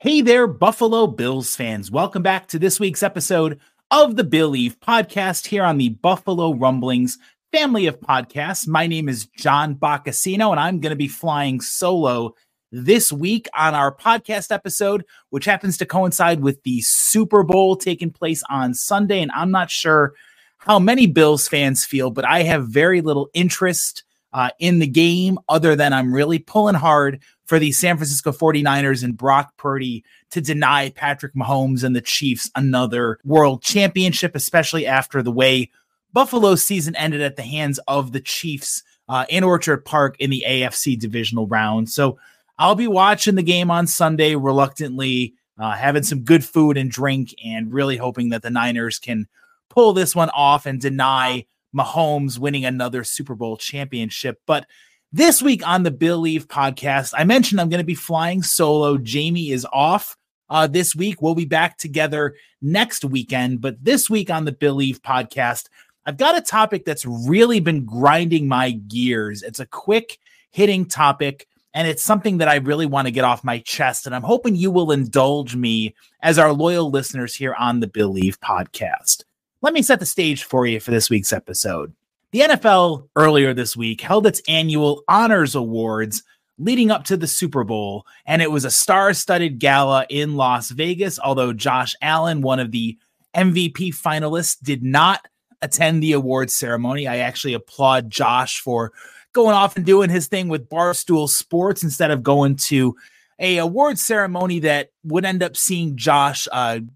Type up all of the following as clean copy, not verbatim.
Hey there, Buffalo Bills fans. Welcome back to this week's episode of the Billieve podcast here on the Buffalo Rumblings family of podcasts. My name is John Boccacino, and I'm going to be flying solo this week on our podcast episode, which happens to coincide with the Super Bowl taking place on Sunday. And I'm not sure how many Bills fans feel, but I have very little interest in the game other than I'm really pulling hard for the San Francisco 49ers and Brock Purdy to deny Patrick Mahomes and the Chiefs another world championship, especially after the way Buffalo's season ended at the hands of the Chiefs in Orchard Park in the AFC divisional round. So I'll be watching the game on Sunday reluctantly, having some good food and drink, and really hoping that the Niners can pull this one off and deny Mahomes winning another Super Bowl championship. But this week on the Billieve podcast, I mentioned I'm going to be flying solo. Jamie is off this week. We'll be back together next weekend. But this week on the Billieve podcast, I've got a topic that's really been grinding my gears. It's a quick hitting topic, and it's something that I really want to get off my chest. And I'm hoping you will indulge me as our loyal listeners here on the Billieve podcast. Let me set the stage for you for this week's episode. The NFL earlier this week held its annual honors awards leading up to the Super Bowl, and it was a star-studded gala in Las Vegas, although Josh Allen, one of the MVP finalists, did not attend the awards ceremony. I actually applaud Josh for going off and doing his thing with Barstool Sports instead of going to a award ceremony that would end up seeing Josh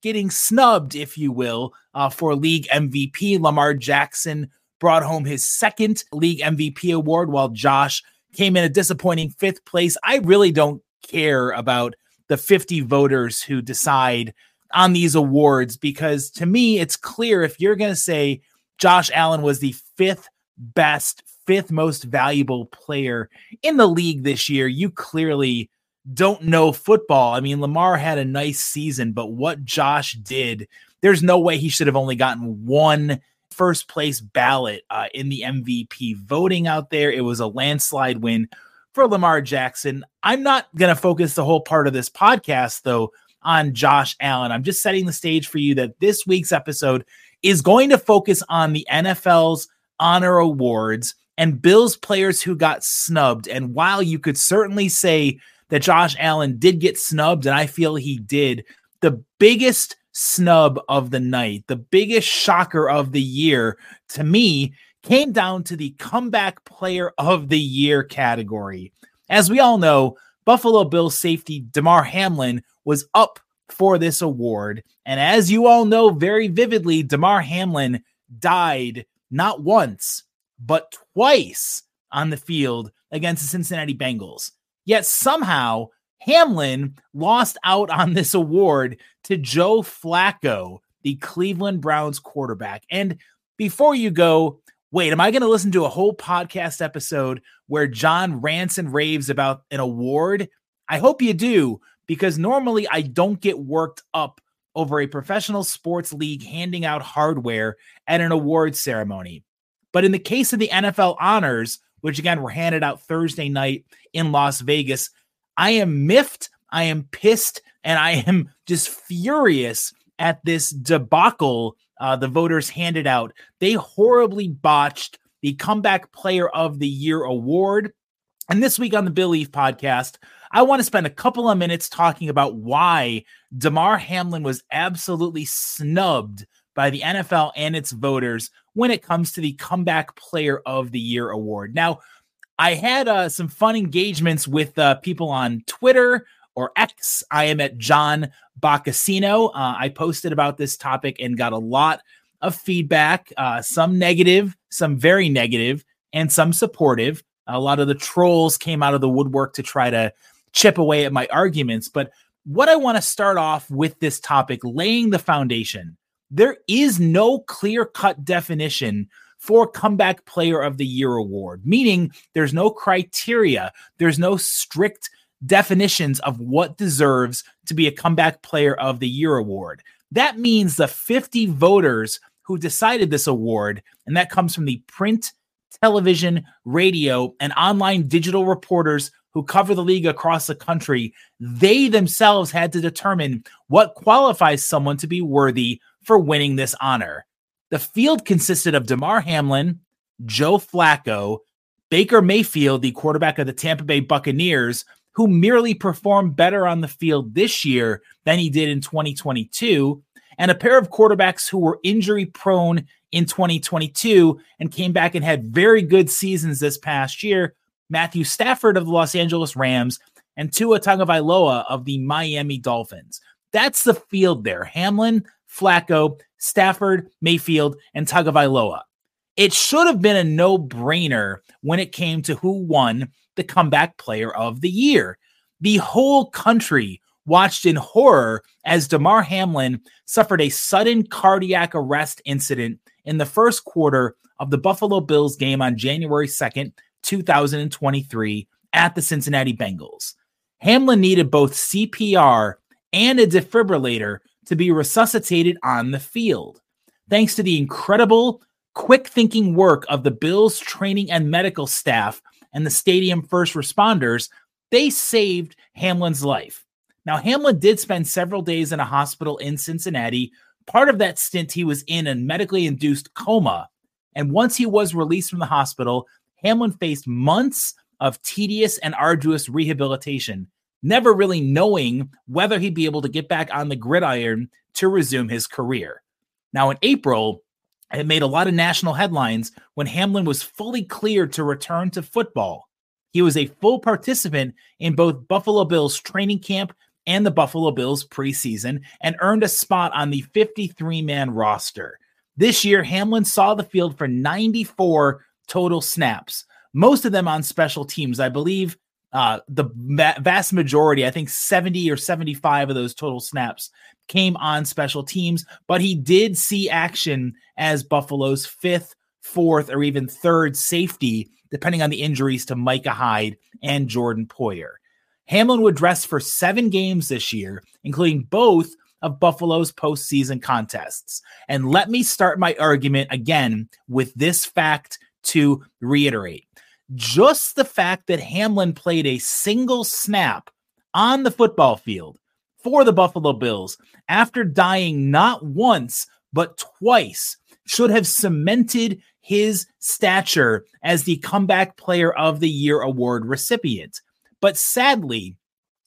getting snubbed, if you will, for league MVP. Lamar Jackson brought home his second league MVP award, while Josh came in a disappointing fifth place. I really don't care about the 50 voters who decide on these awards, because to me, it's clear if you're going to say Josh Allen was the fifth best, fifth most valuable player in the league this year, you clearly don't know football. I mean, Lamar had a nice season, but what Josh did, there's no way he should have only gotten one first place ballot in the MVP voting out there. It was a landslide win for Lamar Jackson. I'm not going to focus the whole part of this podcast, though, on Josh Allen. I'm just setting the stage for you that this week's episode is going to focus on the NFL's honor awards and Bills players who got snubbed. And while you could certainly say that Josh Allen did get snubbed, and I feel he did, the biggest snub of the night, the biggest shocker of the year, to me, came down to the comeback player of the year category. As we all know, Buffalo Bills safety Damar Hamlin was up for this award. And as you all know very vividly, Damar Hamlin died not once, but twice on the field against the Cincinnati Bengals. Yet somehow Hamlin lost out on this award to Joe Flacco, the Cleveland Browns quarterback. And before you go, wait, am I going to listen to a whole podcast episode where John rants and raves about an award? I hope you do, because normally I don't get worked up over a professional sports league handing out hardware at an award ceremony. But in the case of the NFL honors, which again were handed out Thursday night in Las Vegas, I am miffed, I am pissed, and I am just furious at this debacle the voters handed out. They horribly botched the Comeback Player of the Year award. And this week on the Billieve podcast, I want to spend a couple of minutes talking about why Damar Hamlin was absolutely snubbed by the NFL and its voters when it comes to the Comeback Player of the Year award. Now, I had some fun engagements with people on Twitter or X. I am at John Boccacino. I posted about this topic and got a lot of feedback, some negative, some very negative, and some supportive. A lot of the trolls came out of the woodwork to try to chip away at my arguments. But what I want to start off with this topic, laying the foundation. There is no clear-cut definition for Comeback Player of the Year award, meaning there's no criteria. There's no strict definitions of what deserves to be a Comeback Player of the Year award. That means the 50 voters who decided this award, and that comes from the print, television, radio, and online digital reporters who cover the league across the country, they themselves had to determine what qualifies someone to be worthy for winning this honor. The field consisted of Damar Hamlin, Joe Flacco, Baker Mayfield, the quarterback of the Tampa Bay Buccaneers, who merely performed better on the field this year than he did in 2022, and a pair of quarterbacks who were injury-prone in 2022 and came back and had very good seasons this past year, Matthew Stafford of the Los Angeles Rams and Tua Tagovailoa of the Miami Dolphins. That's the field there. Hamlin, Flacco, Stafford, Mayfield, and Tagovailoa. It should have been a no-brainer when it came to who won the Comeback Player of the Year. The whole country watched in horror as Damar Hamlin suffered a sudden cardiac arrest incident in the first quarter of the Buffalo Bills game on January 2nd, 2023 at the Cincinnati Bengals. Hamlin needed both CPR and a defibrillator to be resuscitated on the field. Thanks to the incredible, quick-thinking work of the Bills training and medical staff and the stadium first responders, they saved Hamlin's life. Now, Hamlin did spend several days in a hospital in Cincinnati. Part of that stint, he was in a medically induced coma. And once he was released from the hospital, Hamlin faced months of tedious and arduous rehabilitation, never really knowing whether he'd be able to get back on the gridiron to resume his career. Now, in April, it made a lot of national headlines when Hamlin was fully cleared to return to football. He was a full participant in both Buffalo Bills training camp and the Buffalo Bills preseason, and earned a spot on the 53-man roster. This year, Hamlin saw the field for 94 total snaps, most of them on special teams. I believe the vast majority, I think 70 or 75 of those total snaps came on special teams, but he did see action as Buffalo's fifth, fourth, or even third safety, depending on the injuries to Micah Hyde and Jordan Poyer. Hamlin would dress for 7 games this year, including both of Buffalo's postseason contests. And let me start my argument again with this fact to reiterate. Just the fact that Hamlin played a single snap on the football field for the Buffalo Bills after dying not once, but twice, should have cemented his stature as the Comeback Player of the Year award recipient. But sadly,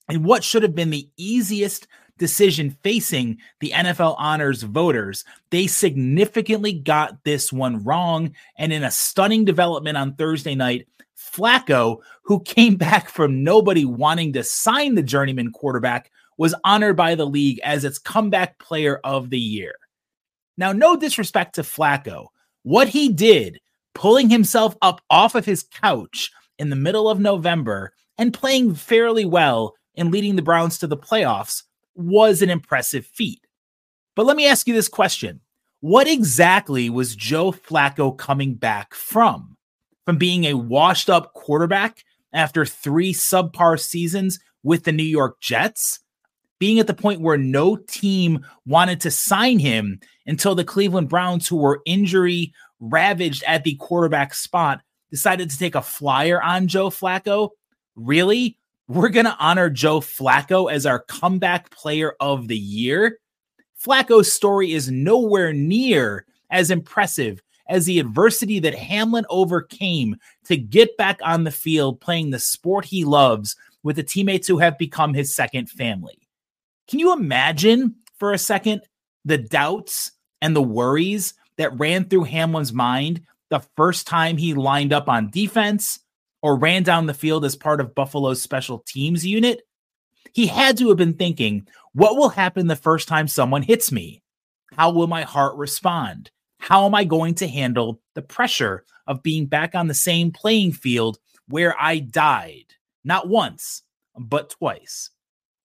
in what should have been the easiest decision facing the NFL honors voters, they significantly got this one wrong. And in a stunning development on Thursday night, Flacco, who came back from nobody wanting to sign the journeyman quarterback, was honored by the league as its Comeback Player of the Year. Now, no disrespect to Flacco. What he did, pulling himself up off of his couch in the middle of November and playing fairly well and leading the Browns to the playoffs, was an impressive feat. But let me ask you this question. What exactly was Joe Flacco coming back from? From being a washed-up quarterback after 3 subpar seasons with the New York Jets? Being at the point where no team wanted to sign him until the Cleveland Browns, who were injury-ravaged at the quarterback spot, decided to take a flyer on Joe Flacco? Really? We're going to honor Joe Flacco as our Comeback Player of the Year? Flacco's story is nowhere near as impressive as the adversity that Hamlin overcame to get back on the field playing the sport he loves with the teammates who have become his second family. Can you imagine for a second the doubts and the worries that ran through Hamlin's mind the first time he lined up on defense or ran down the field as part of Buffalo's special teams unit? He had to have been thinking, what will happen the first time someone hits me? How will my heart respond? How am I going to handle the pressure of being back on the same playing field where I died? Not once, but twice.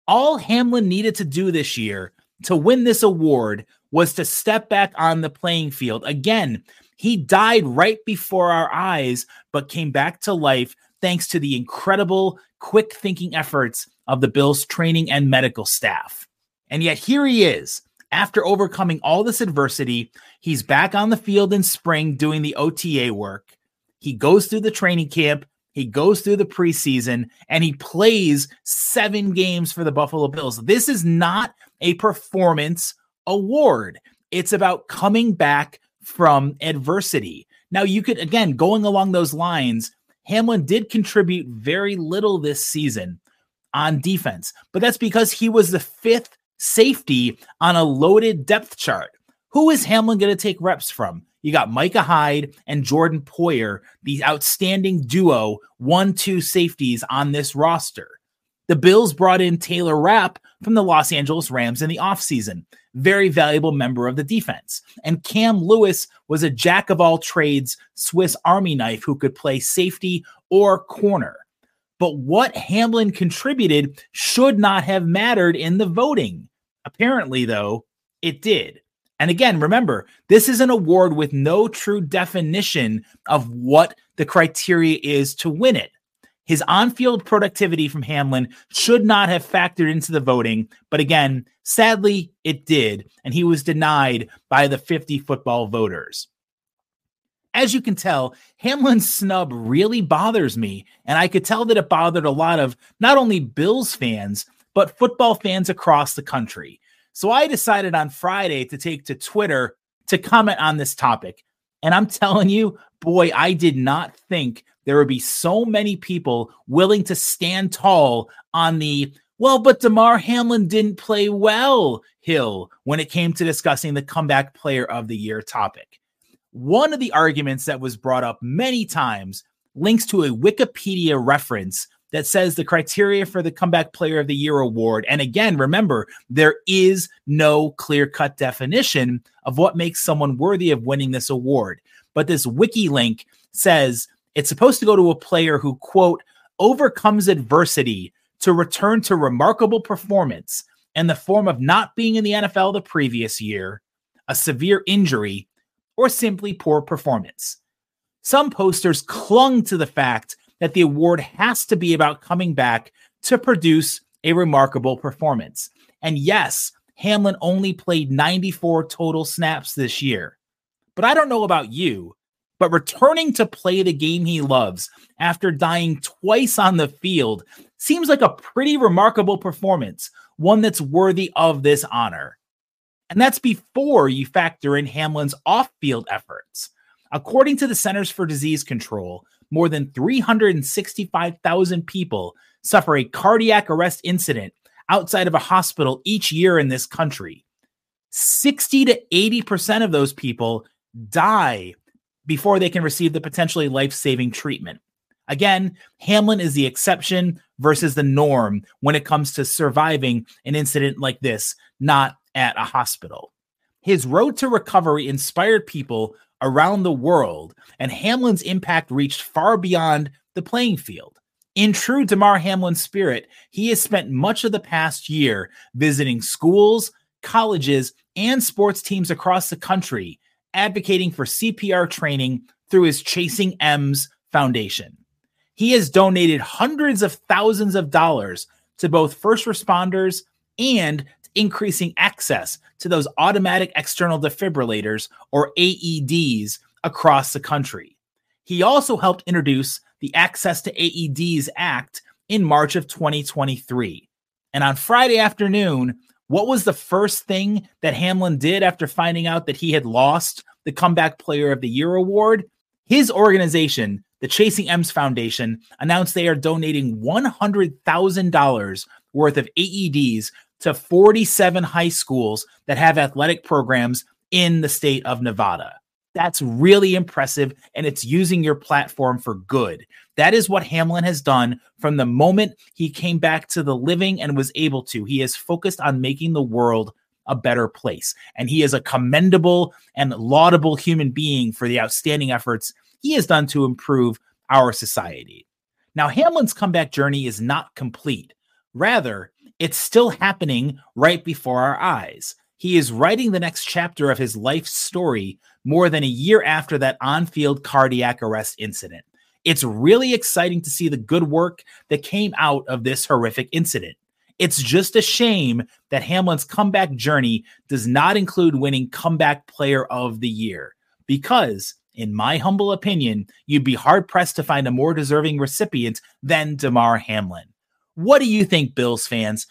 All Hamlin needed to do this year to win this award was to step back on the playing field. Again, he died right before our eyes, but came back to life thanks to the incredible, quick-thinking efforts of the Bills' training and medical staff. And yet here he is. After overcoming all this adversity, he's back on the field in spring doing the OTA work. He goes through the training camp, he goes through the preseason, and he plays 7 games for the Buffalo Bills. This is not a performance award. It's about coming back from adversity. Now, you could, again, going along those lines, Hamlin did contribute very little this season on defense, but that's because he was the 5th safety on a loaded depth chart. Who is Hamlin going to take reps from? You got Micah Hyde and Jordan Poyer, the outstanding duo 1-2 safeties on this roster. The Bills brought in Taylor Rapp from the Los Angeles Rams in the offseason, very valuable member of the defense. And Cam Lewis was a jack of all trades Swiss Army knife who could play safety or corner. But what Hamlin contributed should not have mattered in the voting. Apparently, though, it did. And again, remember, this is an award with no true definition of what the criteria is to win it. His on-field productivity from Hamlin should not have factored into the voting. But again, sadly, it did. And he was denied by the 50 football voters. As you can tell, Hamlin's snub really bothers me, and I could tell that it bothered a lot of not only Bills fans, but football fans across the country. So I decided on Friday to take to Twitter to comment on this topic. And I'm telling you, boy, I did not think there would be so many people willing to stand tall on the, well, but Damar Hamlin didn't play well hill when it came to discussing the comeback player of the year topic. One of the arguments that was brought up many times links to a Wikipedia reference that says the criteria for the Comeback Player of the Year award. And again, remember, there is no clear-cut definition of what makes someone worthy of winning this award. But this wiki link says it's supposed to go to a player who, quote, overcomes adversity to return to remarkable performance in the form of not being in the NFL the previous year, a severe injury, or simply poor performance. Some posters clung to the fact that the award has to be about coming back to produce a remarkable performance. And yes, Hamlin only played 94 total snaps this year. But I don't know about you, but returning to play the game he loves after dying twice on the field seems like a pretty remarkable performance, one that's worthy of this honor. And that's before you factor in Hamlin's off-field efforts. According to the Centers for Disease Control, more than 365,000 people suffer a cardiac arrest incident outside of a hospital each year in this country. 60 to 80% of those people die before they can receive the potentially life-saving treatment. Again, Hamlin is the exception versus the norm when it comes to surviving an incident like this, not at a hospital. His road to recovery inspired people around the world, and Hamlin's impact reached far beyond the playing field. In true Damar Hamlin spirit, he has spent much of the past year visiting schools, colleges, and sports teams across the country, advocating for CPR training through his Chasing M's Foundation. He has donated hundreds of thousands of dollars to both first responders and increasing access to those automatic external defibrillators, or AEDs, across the country. He also helped introduce the Access to AEDs Act in March of 2023. And on Friday afternoon, what was the first thing that Hamlin did after finding out that he had lost the Comeback Player of the Year award? His organization the Chasing M's Foundation announced they are donating $100,000 worth of AEDs to 47 high schools that have athletic programs in the state of Nevada. That's really impressive, and it's using your platform for good. That is what Hamlin has done from the moment he came back to the living and was able to. He has focused on making the world a better place, and he is a commendable and laudable human being for the outstanding efforts he has done to improve our society. Now, Hamlin's comeback journey is not complete. Rather, it's still happening right before our eyes. He is writing the next chapter of his life story more than a year after that on-field cardiac arrest incident. It's really exciting to see the good work that came out of this horrific incident. It's just a shame that Hamlin's comeback journey does not include winning Comeback Player of the Year, because, in my humble opinion, you'd be hard-pressed to find a more deserving recipient than Damar Hamlin. What do you think, Bills fans?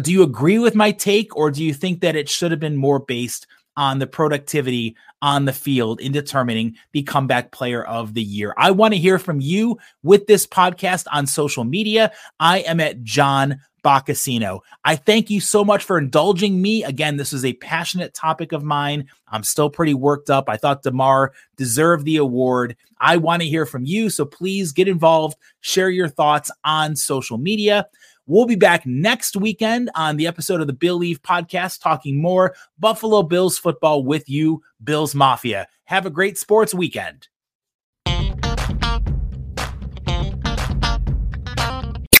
Do you agree with my take, or do you think that it should have been more based on the productivity on the field in determining the Comeback Player of the Year? I want to hear from you with this podcast on social media. I am at John Boccacino. I thank you so much for indulging me. Again, this is a passionate topic of mine. I'm still pretty worked up. I thought Damar deserved the award. I want to hear from you, so please get involved. Share your thoughts on social media. We'll be back next weekend on the episode of the Billieve podcast, talking more Buffalo Bills football with you, Bills Mafia. Have a great sports weekend.